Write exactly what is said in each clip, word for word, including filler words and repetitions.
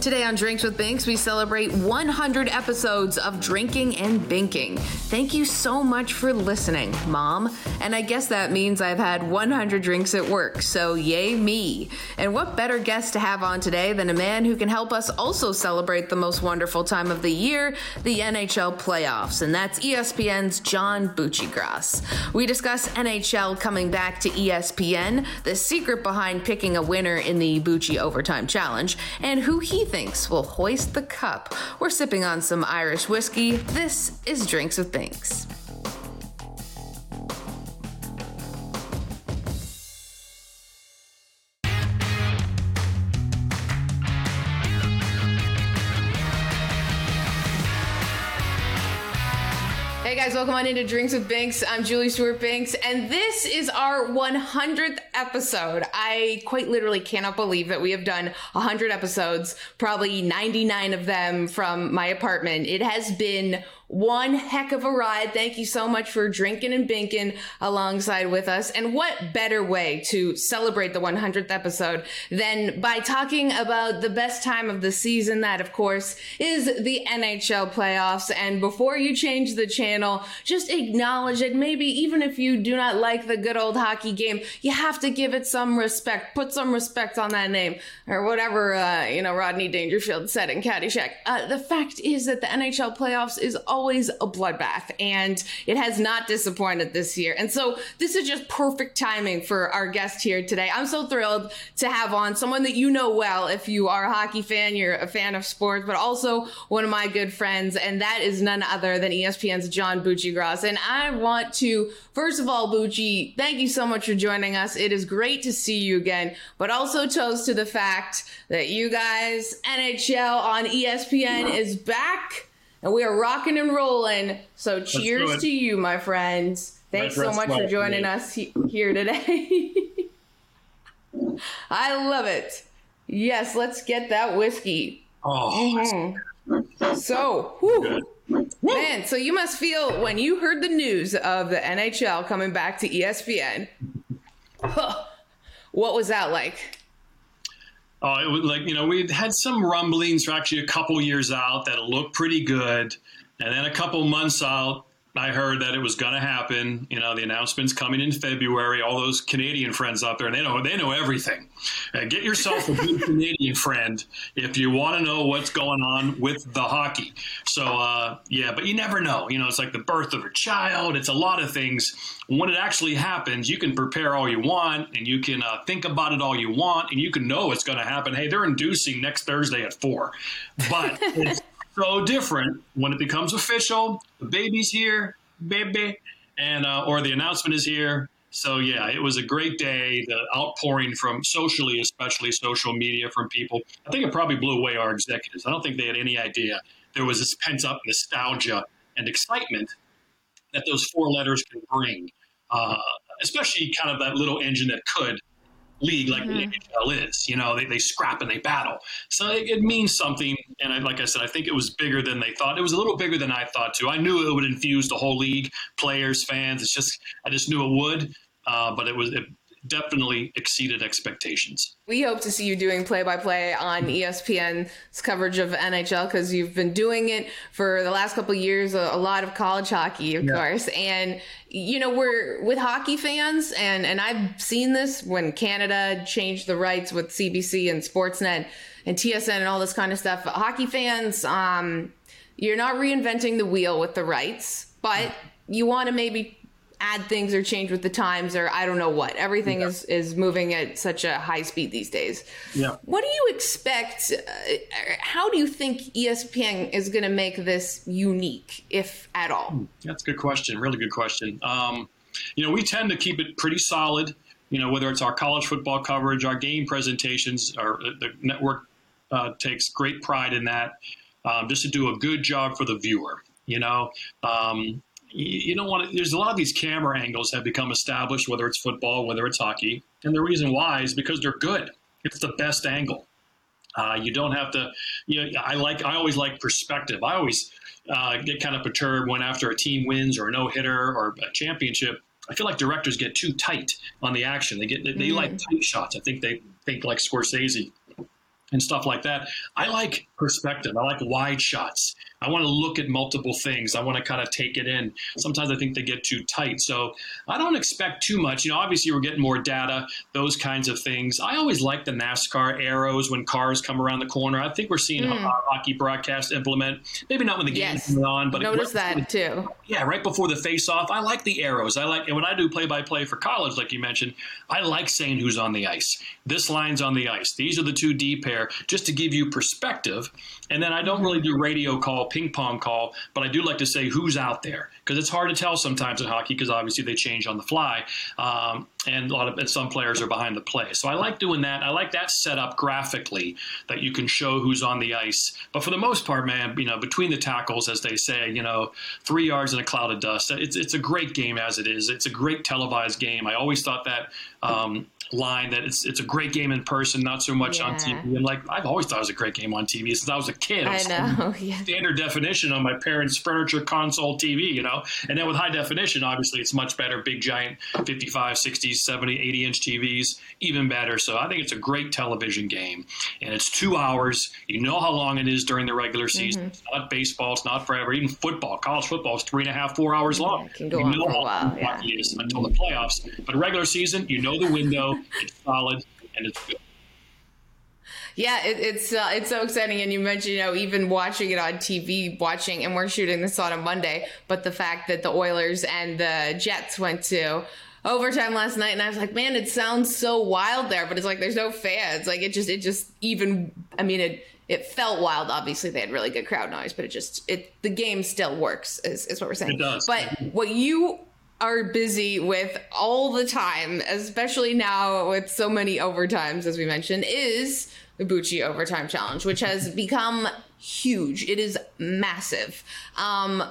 Today on Drinks with Binks, we celebrate one hundred episodes of Drinking and Binking. Thank you so much for listening, Mom. And I guess that means I've had one hundred drinks at work, so yay me. And what better guest to have on today than a man who can help us also celebrate the most wonderful time of the year, the N H L playoffs, and that's E S P N's John Buccigross. We discuss N H L coming back to E S P N, the secret behind picking a winner in the Bucci Overtime Challenge, and who he thinks will hoist the cup. We're sipping on some Irish whiskey. This is Drinks with Binks. Hey guys, welcome on into Drinks with Binks. I'm Julie Stewart Binks, and this is our one hundredth episode. I quite literally cannot believe that we have done one hundred episodes, probably ninety-nine of them from my apartment. It has been one heck of a ride. Thank you so much for drinking and binking alongside with us. And what better way to celebrate the one hundredth episode than by talking about the best time of the season? That, of course, is the N H L playoffs. And before you change the channel, just acknowledge it. Maybe even if you do not like the good old hockey game, you have to give it some respect. Put some respect on that name, or whatever, uh, you know, Rodney Dangerfield said in Caddyshack. Uh, the fact is that the N H L playoffs is always always a bloodbath, and it has not disappointed this year. And so this is just perfect timing for our guest here today. I'm so thrilled to have on someone that you know well. If you are a hockey fan, you're a fan of sports, but also one of my good friends, and that is none other than E S P N's John Buccigross. And I want to, first of all, Bucci, thank you so much for joining us. It is great to see you again, but also toast to the fact that you guys, N H L on E S P N wow. is back. And we are rocking and rolling. So cheers to you, my friends. Thanks my so much for joining me. us he- here today. I love it. Yes, let's get that whiskey. Oh, mm-hmm. So, whew, man, so you must feel when you heard the news of the N H L coming back to E S P N. Huh, what was that like? Oh, it was like, you know, we'd had some rumblings for actually a couple years out that it looked pretty good. And then a couple months out, I heard that it was going to happen. You know, the announcement's coming in February. All those Canadian friends out there, they know they know everything. Uh, get yourself a good Canadian friend if you want to know what's going on with the hockey. So, uh, yeah, but you never know. You know, it's like the birth of a child. It's a lot of things. When it actually happens, you can prepare all you want, and you can uh, think about it all you want, and you can know it's going to happen. Hey, they're inducing next Thursday at four. But it's so different when it becomes official. The baby's here, baby, and uh, or the announcement is here. So, yeah, it was a great day. The outpouring from socially, especially social media from people. I think it probably blew away our executives. I don't think they had any idea there was this pent-up nostalgia and excitement that those four letters can bring, uh, especially kind of that little engine that could league like mm-hmm. the N H L is. You know, they, they scrap and they battle. So it, it means something. And I, like I said, I think it was bigger than they thought. It was a little bigger than I thought, too. I knew it would infuse the whole league, players, fans. It's just I just knew it would. Uh, but it was it, definitely exceeded expectations. We hope to see you doing play-by-play on E S P N's coverage of N H L because you've been doing it for the last couple of years, a lot of college hockey, of yeah. course. And, you know, we're with hockey fans, and, and I've seen this when Canada changed the rights with C B C and Sportsnet and T S N and all this kind of stuff. But hockey fans, um, you're not reinventing the wheel with the rights, but you want to maybe add things or change with the times or I don't know what. Everything yeah. is, is moving at such a high speed these days. Yeah. What do you expect? Uh, how do you think E S P N is going to make this unique, if at all? That's a good question. Really good question. Um, you know, we tend to keep it pretty solid, you know, whether it's our college football coverage, our game presentations, our, the network uh, takes great pride in that, um, just to do a good job for the viewer, you know. Um, You don't want to, there's a lot of these camera angles have become established, whether it's football, whether it's hockey. And the reason why is because they're good. It's the best angle. Uh, you don't have to, you know, I like, I always like perspective. I always uh, get kind of perturbed when after a team wins or a no hitter or a championship, I feel like directors get too tight on the action. They get, they, they mm. like tight shots. I think they think like Scorsese and stuff like that. I like perspective. I like wide shots. I want to look at multiple things. I want to kind of take it in. Sometimes I think they get too tight. So I don't expect too much. You know, obviously we're getting more data, those kinds of things. I always like the NASCAR arrows when cars come around the corner. I think we're seeing mm. hockey broadcast implement. Maybe not when the game's yes. on, but notice right, that too. Yeah, right before the face-off, I like the arrows. I like, and when I do play-by-play for college, like you mentioned, I like saying who's on the ice. This line's on the ice. These are the two D pair, just to give you perspective. And then I don't really do radio call, ping pong call, but I do like to say who's out there because it's hard to tell sometimes in hockey because obviously they change on the fly, um, and a lot of and some players are behind the play. So I like doing that. I like that setup graphically that you can show who's on the ice. But for the most part, man, you know, between the tackles, as they say, you know, three yards in a cloud of dust. It's it's a great game as it is. It's a great televised game. I always thought that. Um, line that it's it's a great game in person, not so much yeah. on T V. And like I've always thought it was a great game on T V since I was a kid. I, was I know. Yeah. Standard definition on my parents' furniture console T V, you know. And then with high definition, obviously it's much better. Big giant fifty-five, sixty, seventy, eighty inch T Vs, even better. So I think it's a great television game. And it's two hours. You know how long it is during the regular season. Mm-hmm. It's not baseball, it's not forever. Even football, college football is three and a half, four hours yeah, long. It can go you on know for a while. Yeah. It is until the playoffs. But regular season, you know the window. It's solid and it's good. Yeah, it, it's uh, it's so exciting. And you mentioned, you know, even watching it on T V, watching, and we're shooting this on a Monday, but the fact that the Oilers and the Jets went to overtime last night, and I was like, man, it sounds so wild there, but it's like there's no fans. Like it just, it just even, I mean, it it felt wild. Obviously, they had really good crowd noise, but it just, it the game still works, is, is what we're saying. It does. But what you are busy with all the time, especially now with so many overtimes, as we mentioned, is the Bucci Overtime Challenge, which has become huge. It is massive. Um,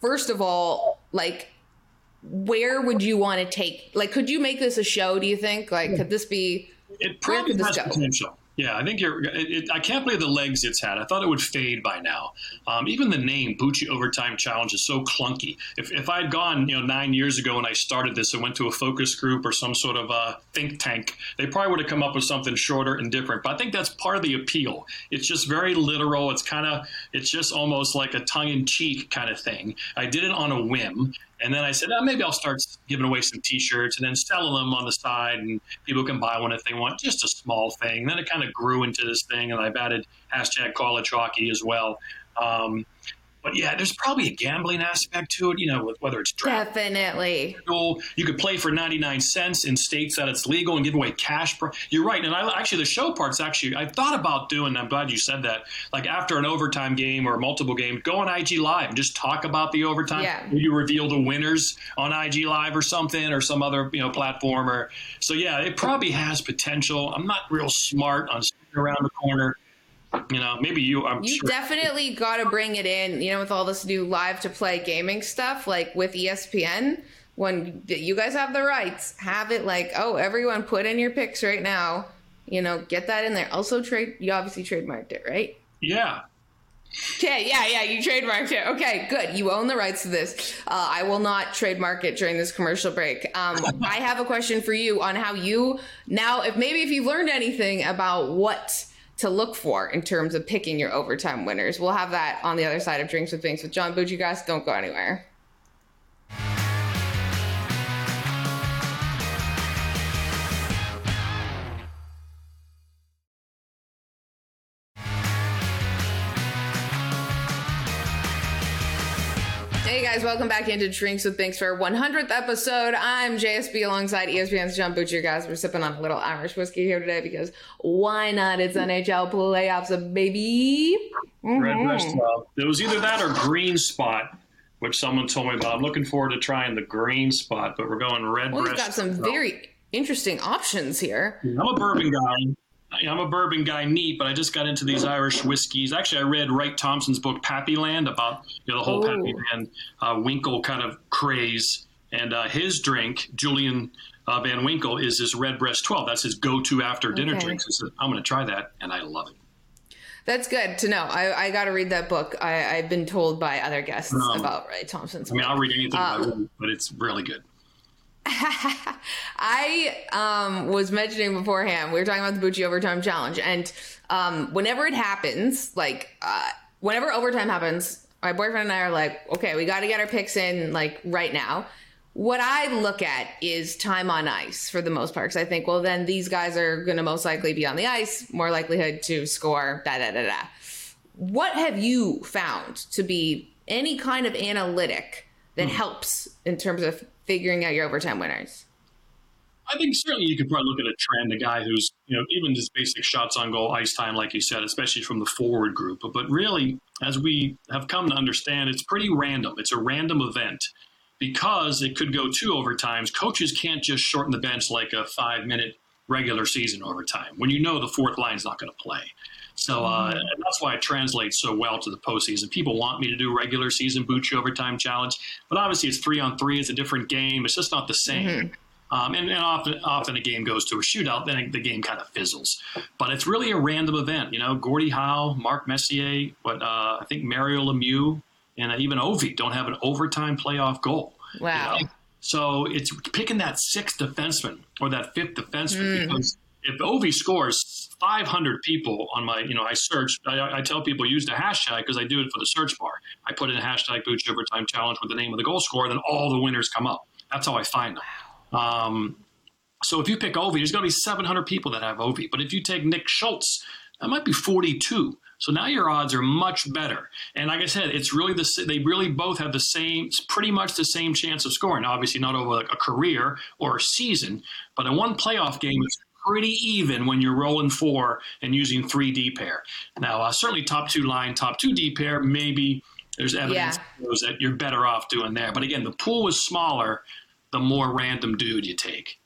first of all, like, where would you want to take, like, could you make this a show, do you think? Like, could this be, it probably has potential. Yeah, I think you're. It, it, I can't believe the legs it's had. I thought it would fade by now. Um, even the name Bucci Overtime Challenge is so clunky. If if I had gone, you know, nine years ago when I started this and went to a focus group or some sort of a think tank, they probably would have come up with something shorter and different. But I think that's part of the appeal. It's just very literal. It's kind of. It's just almost like a tongue-in-cheek kind of thing. I did it on a whim. And then I said, oh, maybe I'll start giving away some T-shirts and then selling them on the side and people can buy one if they want, just a small thing. Then it kind of grew into this thing, and I've added hashtag college hockey as well. Um, but, yeah, there's probably a gambling aspect to it, you know, whether it's draft. Definitely. You could play for ninety-nine cents in states that it's legal and give away cash. Per- You're right. And I actually, the show part's actually, I thought about doing, I'm glad you said that, like after an overtime game or multiple games, go on I G Live and just talk about the overtime. Yeah. You reveal the winners on I G Live or something or some other, you know, platform. Or So, yeah, it probably has potential. I'm not real smart on sitting around the corner. You know, maybe you, I'm You sure. definitely got to bring it in, you know, with all this new live-to-play gaming stuff, like with E S P N, when you guys have the rights, have it like, oh, everyone put in your picks right now, you know, get that in there. Also, trade. You obviously trademarked it, right? Yeah. Okay, yeah, yeah, you trademarked it. Okay, good. You own the rights to this. Uh, I will not trademark it during this commercial break. Um, I have a question for you on how you now, if maybe if you've learned anything about what to look for in terms of picking your overtime winners. We'll have that on the other side of Drinks with Binks with John Buccigross. Don't go anywhere. Hey guys, welcome back into Drinks with Binks for our one hundredth episode. I'm J S B alongside E S P N's John Buccigross. We're sipping on a little Irish whiskey here today because why not? It's N H L playoffs, baby. Mm-hmm. Redbreast. Uh, it was either that or Green Spot, which someone told me about. I'm looking forward to trying the Green Spot, but we're going Redbreast. Well, we've got some very interesting options here. I'm a bourbon guy. I'm a bourbon guy, neat, but I just got into these Irish whiskeys. Actually, I read Wright Thompson's book, Pappy Land, about you know, the whole Ooh. Pappy Van uh, Winkle kind of craze. And uh, his drink, Julian uh, Van Winkle, is his Redbreast twelve. That's his go-to after-dinner okay. drink. So I said, I'm going to try that, and I love it. That's good to know. I, I got to read that book. I, I've been told by other guests um, about Wright Thompson's book. I mean, book. I'll read anything, um, but it's really good. I um, was mentioning beforehand, we were talking about the Bucci Overtime Challenge. And um, whenever it happens, like uh, whenever overtime happens, my boyfriend and I are like, okay, we got to get our picks in like right now. What I look at is time on ice for the most part. Because I think, well, then these guys are going to most likely be on the ice, more likelihood to score, da, da, da, da. What have you found to be any kind of analytic that mm. helps in terms of figuring out your overtime winners? I think certainly you could probably look at a trend, a guy who's, you know, even just basic shots on goal, ice time, like you said, especially from the forward group. But really, as we have come to understand, it's pretty random. It's a random event because it could go two overtimes. Coaches can't just shorten the bench like a five-minute regular season overtime when you know the fourth line's not going to play. So uh, and that's why it translates so well to the postseason. People want me to do regular season Bucci Overtime Challenge, but obviously it's three on three. It's a different game. It's just not the same. Mm-hmm. Um, and, and often, often a game goes to a shootout, then the game kind of fizzles. But it's really a random event. You know, Gordie Howe, Mark Messier, what uh, I think Mario Lemieux, and even Ovi don't have an overtime playoff goal. Wow. You know? So it's picking that sixth defenseman or that fifth defenseman mm. because if Ovi scores five hundred people on my, you know, I search, I, I tell people use the hashtag because I do it for the search bar. I put in a hashtag Bucci Overtime Challenge with the name of the goal scorer, then all the winners come up. That's how I find them. Um, so if you pick Ovi, there's going to be seven hundred people that have Ovi. But if you take Nick Schultz, that might be forty-two. So now your odds are much better. And like I said, it's really the, they really both have the same, pretty much the same chance of scoring. Obviously not over like a career or a season, but in one playoff game, it's pretty even when you're rolling four and using three D pair. Now, uh, certainly top two line, top two D pair, maybe there's evidence yeah. that you're better off doing there. But again, the pool is smaller, the more random dude you take.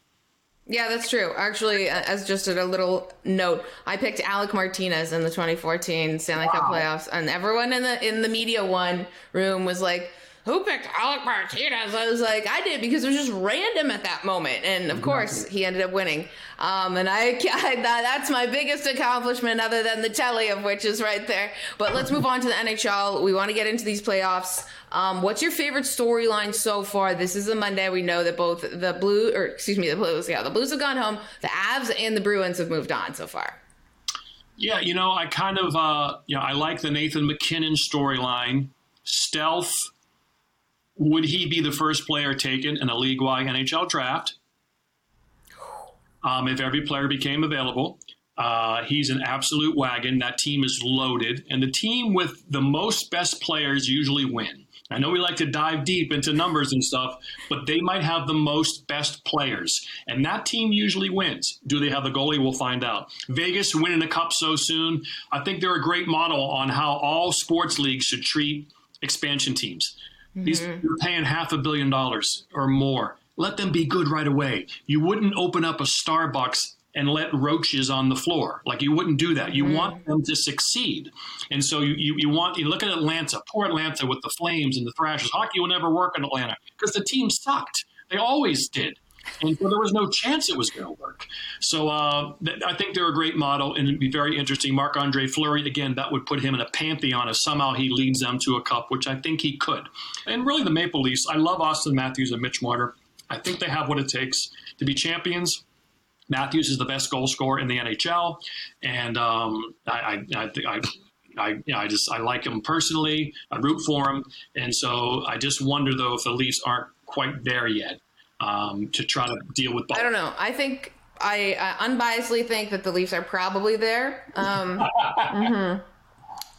Yeah, that's true. Actually, as just a little note, I picked Alec Martinez in the twenty fourteen Stanley wow. Cup playoffs, and everyone in the in the media one room was like, who picked Alec Martinez? I was like, I did because it was just random at that moment. And, of course, he ended up winning. Um, and I, I that, that's my biggest accomplishment other than the telly, of which is right there. But let's move on to the N H L. We want to get into these playoffs. Um, what's your favorite storyline so far? This is a Monday. We know that both the Blues, or excuse me, the Blues, yeah, the Blues have gone home. The Avs and the Bruins have moved on so far. Yeah, you know, I kind of, uh, you know, I like the Nathan McKinnon storyline. Stealth. Would he be the first player taken in a league-wide N H L draft um, if every player became available? Uh, he's an absolute wagon. That team is loaded. And the team with the most best players usually win. I know we like to dive deep into numbers and stuff, but they might have the most best players. And that team usually wins. Do they have the goalie? We'll find out. Vegas winning a cup so soon. I think they're a great model on how all sports leagues should treat expansion teams. These mm-hmm. You're paying half a billion dollars or more. Let them be good right away. You wouldn't open up a Starbucks and let roaches on the floor. Like, you wouldn't do that. You mm-hmm. want them to succeed. And so you, you, you want – you look at Atlanta. Poor Atlanta with the Flames and the Thrashers. Hockey will never work in Atlanta because the team sucked. They always did. And so there was no chance it was going to work. So uh, th- I think they're a great model, and it'd be very interesting. Marc-Andre Fleury, again, that would put him in a pantheon if somehow he leads them to a cup, which I think he could. And really the Maple Leafs, I love Austin Matthews and Mitch Marner. I think they have what it takes to be champions. Matthews is the best goal scorer in the N H L, and um, I, I, I think I. I, you know, I just I like him personally. I root for him, and so I just wonder though if the Leafs aren't quite there yet um, to try to deal with. Ball. I don't know. I think I, I unbiasedly think that the Leafs are probably there. Um, mm-hmm.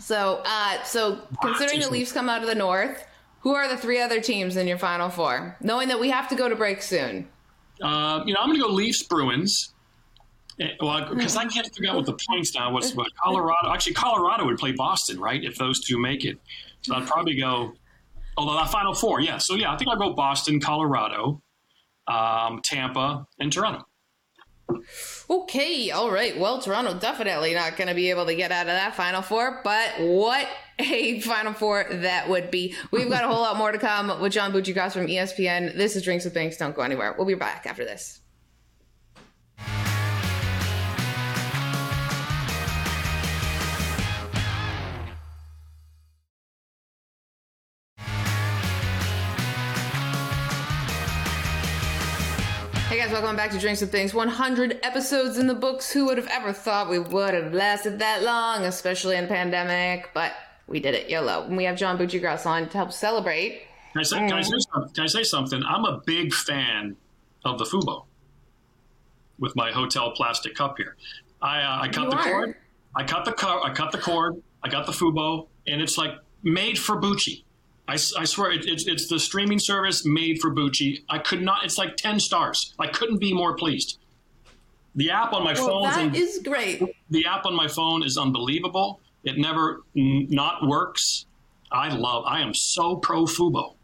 So, uh, so considering the Leafs come out of the North, who are the three other teams in your Final Four? Knowing that we have to go to break soon. Uh, you know, I'm going to go Leafs Bruins. Well, because I can't figure out what the points now was. What Colorado actually Colorado would play Boston, right? If those two make it, so I'd probably go. Although the Final Four, yeah. So yeah, I think I'll go Boston, Colorado, um, Tampa, and Toronto. Okay, all right. Well, Toronto definitely not going to be able to get out of that Final Four, but what a Final Four that would be. We've got a whole lot more to come with John Buccigross from E S P N. This is Drinks with Banks. Don't go anywhere. We'll be back after this. Hey guys, welcome back to Drinks with Things. one hundred episodes in the books. Who would have ever thought we would have lasted that long, especially in pandemic? But we did it, YOLO. And we have John Buccigross on to help celebrate. Can I, say, can, I say can I say something? I'm a big fan of the Fubo with my hotel plastic cup here. I, uh, I cut you the are. cord. I cut the cord. I cut the cord. I got the Fubo, and it's like made for Bucci. I, I swear, it, it's, it's the streaming service made for Bucci. I could not, it's like ten stars. I couldn't be more pleased. The app on my well, phone that un- is great. The app on my phone is unbelievable. It never n- not works. I love, I am so pro Fubo.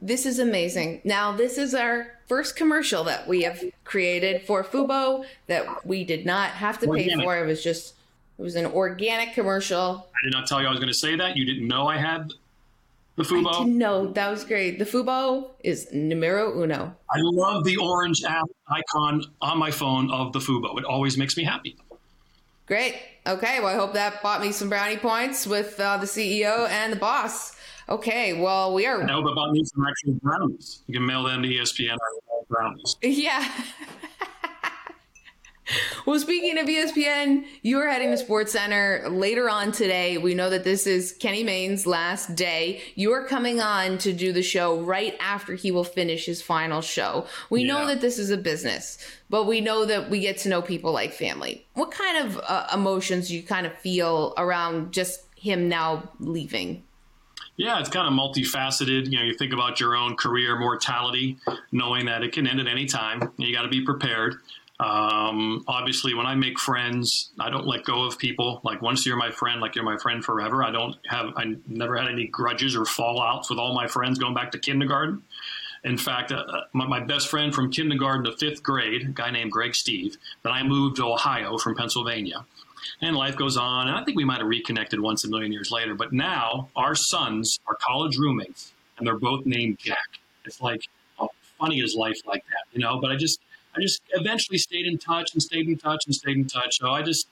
This is amazing. Now, this is our first commercial that we have created for Fubo that we did not have to Organic. pay for. It was just, it was an organic commercial. I did not tell you I was going to say that. You didn't know I had... The Fubo. No, that was great. The Fubo is numero uno. I love the orange app icon on my phone of the Fubo. It always makes me happy. Great. Okay. Well, I hope that bought me some brownie points with uh, the C E O and the boss. Okay. Well, we are. I hope it bought me some actual brownies. You can mail them to E S P N. Brownies. Yeah. Well, speaking of E S P N, you are heading to Sports Center later on today. We know that this is Kenny Mayne's last day. You are coming on to do the show right after he will finish his final show. We yeah. know that this is a business, but we know that we get to know people like family. What kind of uh, emotions do you kind of feel around just him now leaving? Yeah, it's kind of multifaceted. You know, you think about your own career mortality, knowing that it can end at any time. You got to be prepared. Um, obviously when I make friends, I don't let go of people. Like once you're my friend, like you're my friend forever. I don't have, I never had any grudges or fallouts with all my friends going back to kindergarten. In fact, uh, my, my best friend from kindergarten to fifth grade, a guy named Greg Steve, then I moved to Ohio from Pennsylvania, and life goes on. And I think we might've reconnected once a million years later, but now our sons are college roommates and they're both named Jack. It's like, how funny is life like that, you know, but I just, I just eventually stayed in touch and stayed in touch and stayed in touch. So I just,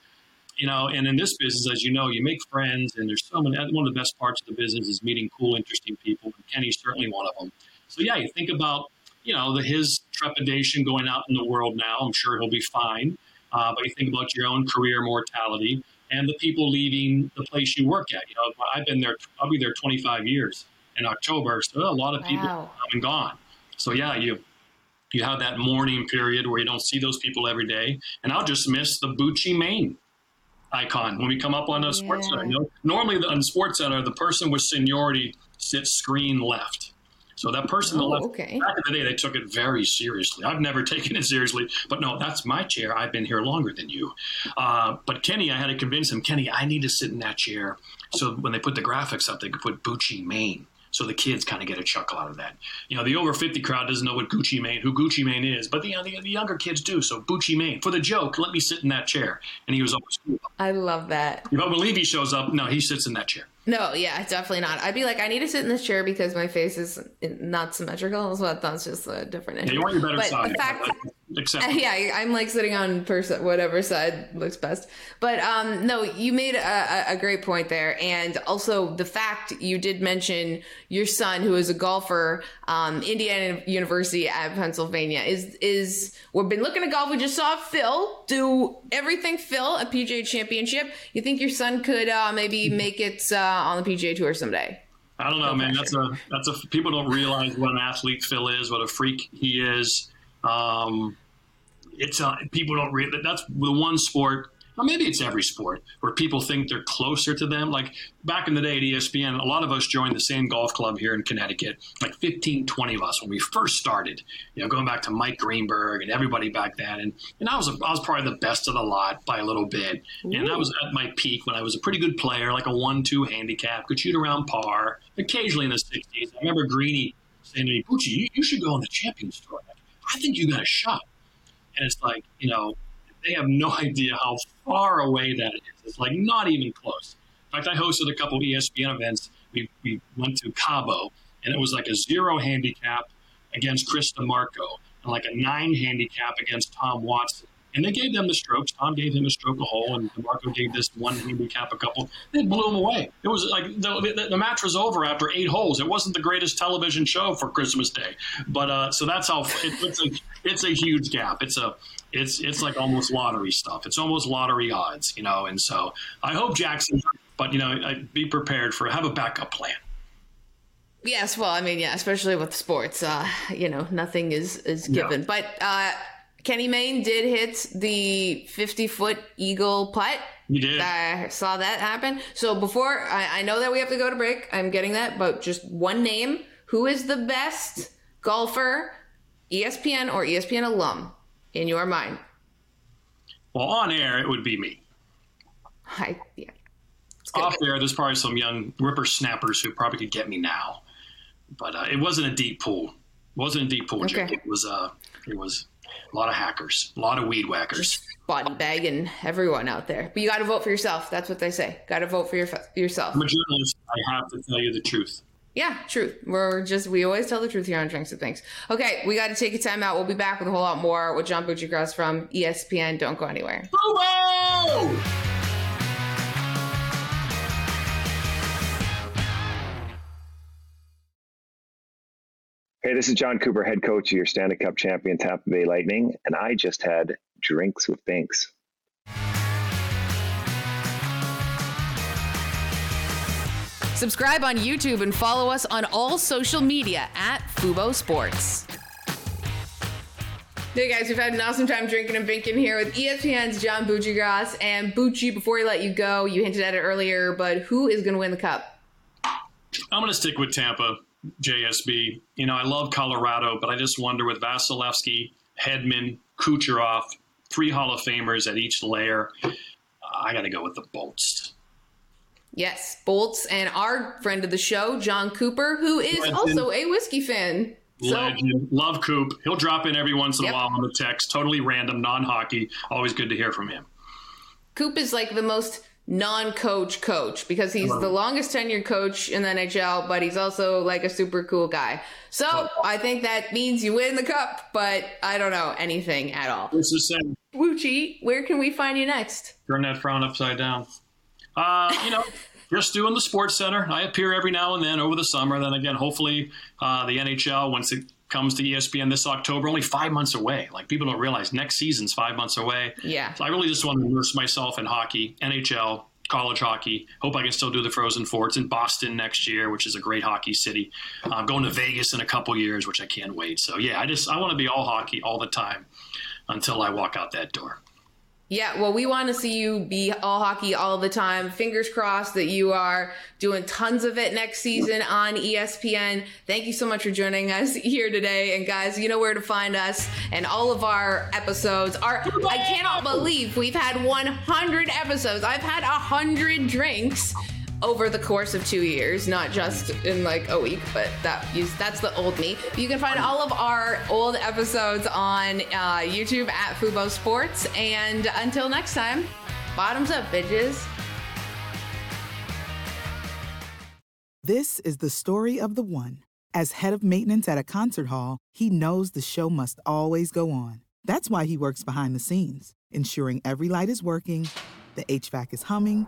you know, and in this business, as you know, you make friends, and there's so many. One of the best parts of the business is meeting cool, interesting people. And Kenny's certainly one of them. So yeah, you think about, you know, the, his trepidation going out in the world now. I'm sure he'll be fine. Uh, but you think about your own career mortality and the people leaving the place you work at. You know, I've been there. I'll be there twenty-five years in October. So a lot of people wow. have come and gone. So yeah, you. You have that mourning period where you don't see those people every day. And I'll just miss the Bucci Mane icon when we come up on a yeah. Sports Center. You know, normally the, on Sports Center, the person with seniority sits screen left. So that person oh, on the left, okay. back in the day, they took it very seriously. I've never taken it seriously. But no, that's my chair. I've been here longer than you. Uh, but Kenny, I had to convince him, Kenny, I need to sit in that chair. So when they put the graphics up, they could put Bucci Mane. So the kids kind of get a chuckle out of that. You know, the over fifty crowd doesn't know what Gucci Mane, who Gucci Mane is, but the, you know, the, the younger kids do. So Bucci Mane, for the joke, let me sit in that chair. And he was always cool. I love that. You don't believe he shows up? No, he sits in that chair. No, yeah, definitely not. I'd be like, I need to sit in this chair because my face is not symmetrical. So that's just a different issue. Yeah, you want your better but side. The fact, except yeah, I'm like sitting on person, whatever side looks best. But um, no, you made a, a great point there. And also the fact you did mention your son, who is a golfer, um, Indiana University at Pennsylvania, is, is we've been looking at golf. We just saw Phil do everything Phil at P G A Championship. You think your son could uh, maybe make it uh, on the P G A Tour someday? I don't know, no man. Pressure. That's a that's a people don't realize what an athlete Phil is, what a freak he is. Um, it's uh, people don't realize that that's the one sport, or maybe it's every sport, where people think they're closer to them. Like back in the day at E S P N, a lot of us joined the same golf club here in Connecticut, like fifteen, twenty of us when we first started, you know, going back to Mike Greenberg and everybody back then. And, and I was, a, I was probably the best of the lot by a little bit. Ooh. And I was at my peak when I was a pretty good player, like a one, two handicap, could shoot around par occasionally in the sixties. I remember Greeny saying to me, Bucci, you, you should go on the Champions Tour. I think you got a shot. And it's like, you know, they have no idea how far away that is. It's like not even close. In fact, I hosted a couple E S P N events. We we went to Cabo, and it was like a zero handicap against Chris DeMarco and like a nine handicap against Tom Watson. And they gave them the strokes. Tom gave him a stroke a hole, and DeMarco gave this one handicap a couple. They blew him away. It was like the, the, the match was over after eight holes. It wasn't the greatest television show for Christmas Day, but uh, so that's how it, it's a it's a huge gap. It's a it's it's like almost lottery stuff. It's almost lottery odds, you know. And so I hope Jackson, but you know, I'd be prepared for have a backup plan. Yes, well, I mean, yeah, especially with sports, uh, you know, nothing is is given, no. but. Uh, Kenny Mayne did hit the fifty-foot eagle putt. You did. I saw that happen. So before, I, I know that we have to go to break. I'm getting that. But just one name. Who is the best golfer, E S P N or E S P N alum, in your mind? Well, on air, it would be me. I, yeah. Off air, there's probably some young whippersnappers who probably could get me now. But uh, it wasn't a deep pool. It wasn't a deep pool, Jake. Okay. It was... Uh, it was a lot of hackers, a lot of weed whackers. Bottom bag and everyone out there. But you got to vote for yourself. That's what they say. Got to vote for your, yourself. I'm a journalist. I have to tell you the truth. Yeah, truth. We're just, we always tell the truth here on Drinks and Things. Okay, we got to take a time out. We'll be back with a whole lot more with John Buccigross from E S P N. Don't go anywhere. Fubo! Hey, this is John Cooper, head coach of your Stanley Cup champion Tampa Bay Lightning, and I just had drinks with Binks. Subscribe on YouTube and follow us on all social media at Fubo Sports. Hey guys, we've had an awesome time drinking and binking here with E S P N's John Buccigross. And Bucci, before we let you go, you hinted at it earlier, but who is going to win the cup? I'm going to stick with Tampa. J S B. You know, I love Colorado, but I just wonder with Vasilevsky, Hedman, Kucherov, three Hall of Famers at each layer, uh, I got to go with the Bolts. Yes, Bolts. And our friend of the show, John Cooper, who is Legend. Also a whiskey fan. Legend. So- love Coop. He'll drop in every once in yep. a while on the text. Totally random, non-hockey. Always good to hear from him. Coop is like the most... non-coach coach because he's the longest tenured coach in the N H L, but he's also like a super cool guy. So I think that means you win the cup, but I don't know anything at all. This is Sam. Bucci, where can we find you next? Turn that frown upside down. Uh, you know, just doing the Sports Center. I appear every now and then over the summer. Then again, hopefully uh, the N H L, once it comes to E S P N this October, only five months away. Like people don't realize next season's five months away. Yeah. So I really just want to immerse myself in hockey, N H L, college hockey. Hope I can still do the Frozen Four. It's in Boston next year, which is a great hockey city. I'm going to Vegas in a couple years, which I can't wait. So yeah, I just, I want to be all hockey all the time until I walk out that door. Yeah, well, we want to see you be all hockey all the time. Fingers crossed that you are doing tons of it next season on E S P N. Thank you so much for joining us here today. And guys, you know where to find us and all of our episodes. Our, I cannot believe we've had one hundred episodes. I've had one hundred drinks. over the course of two years, not just in like a week, but that that's the old me. You can find all of our old episodes on uh, YouTube at Fubo Sports. And until next time, bottoms up, bitches. This is the story of the one. As head of maintenance at a concert hall, he knows the show must always go on. That's why he works behind the scenes, ensuring every light is working, the H V A C is humming,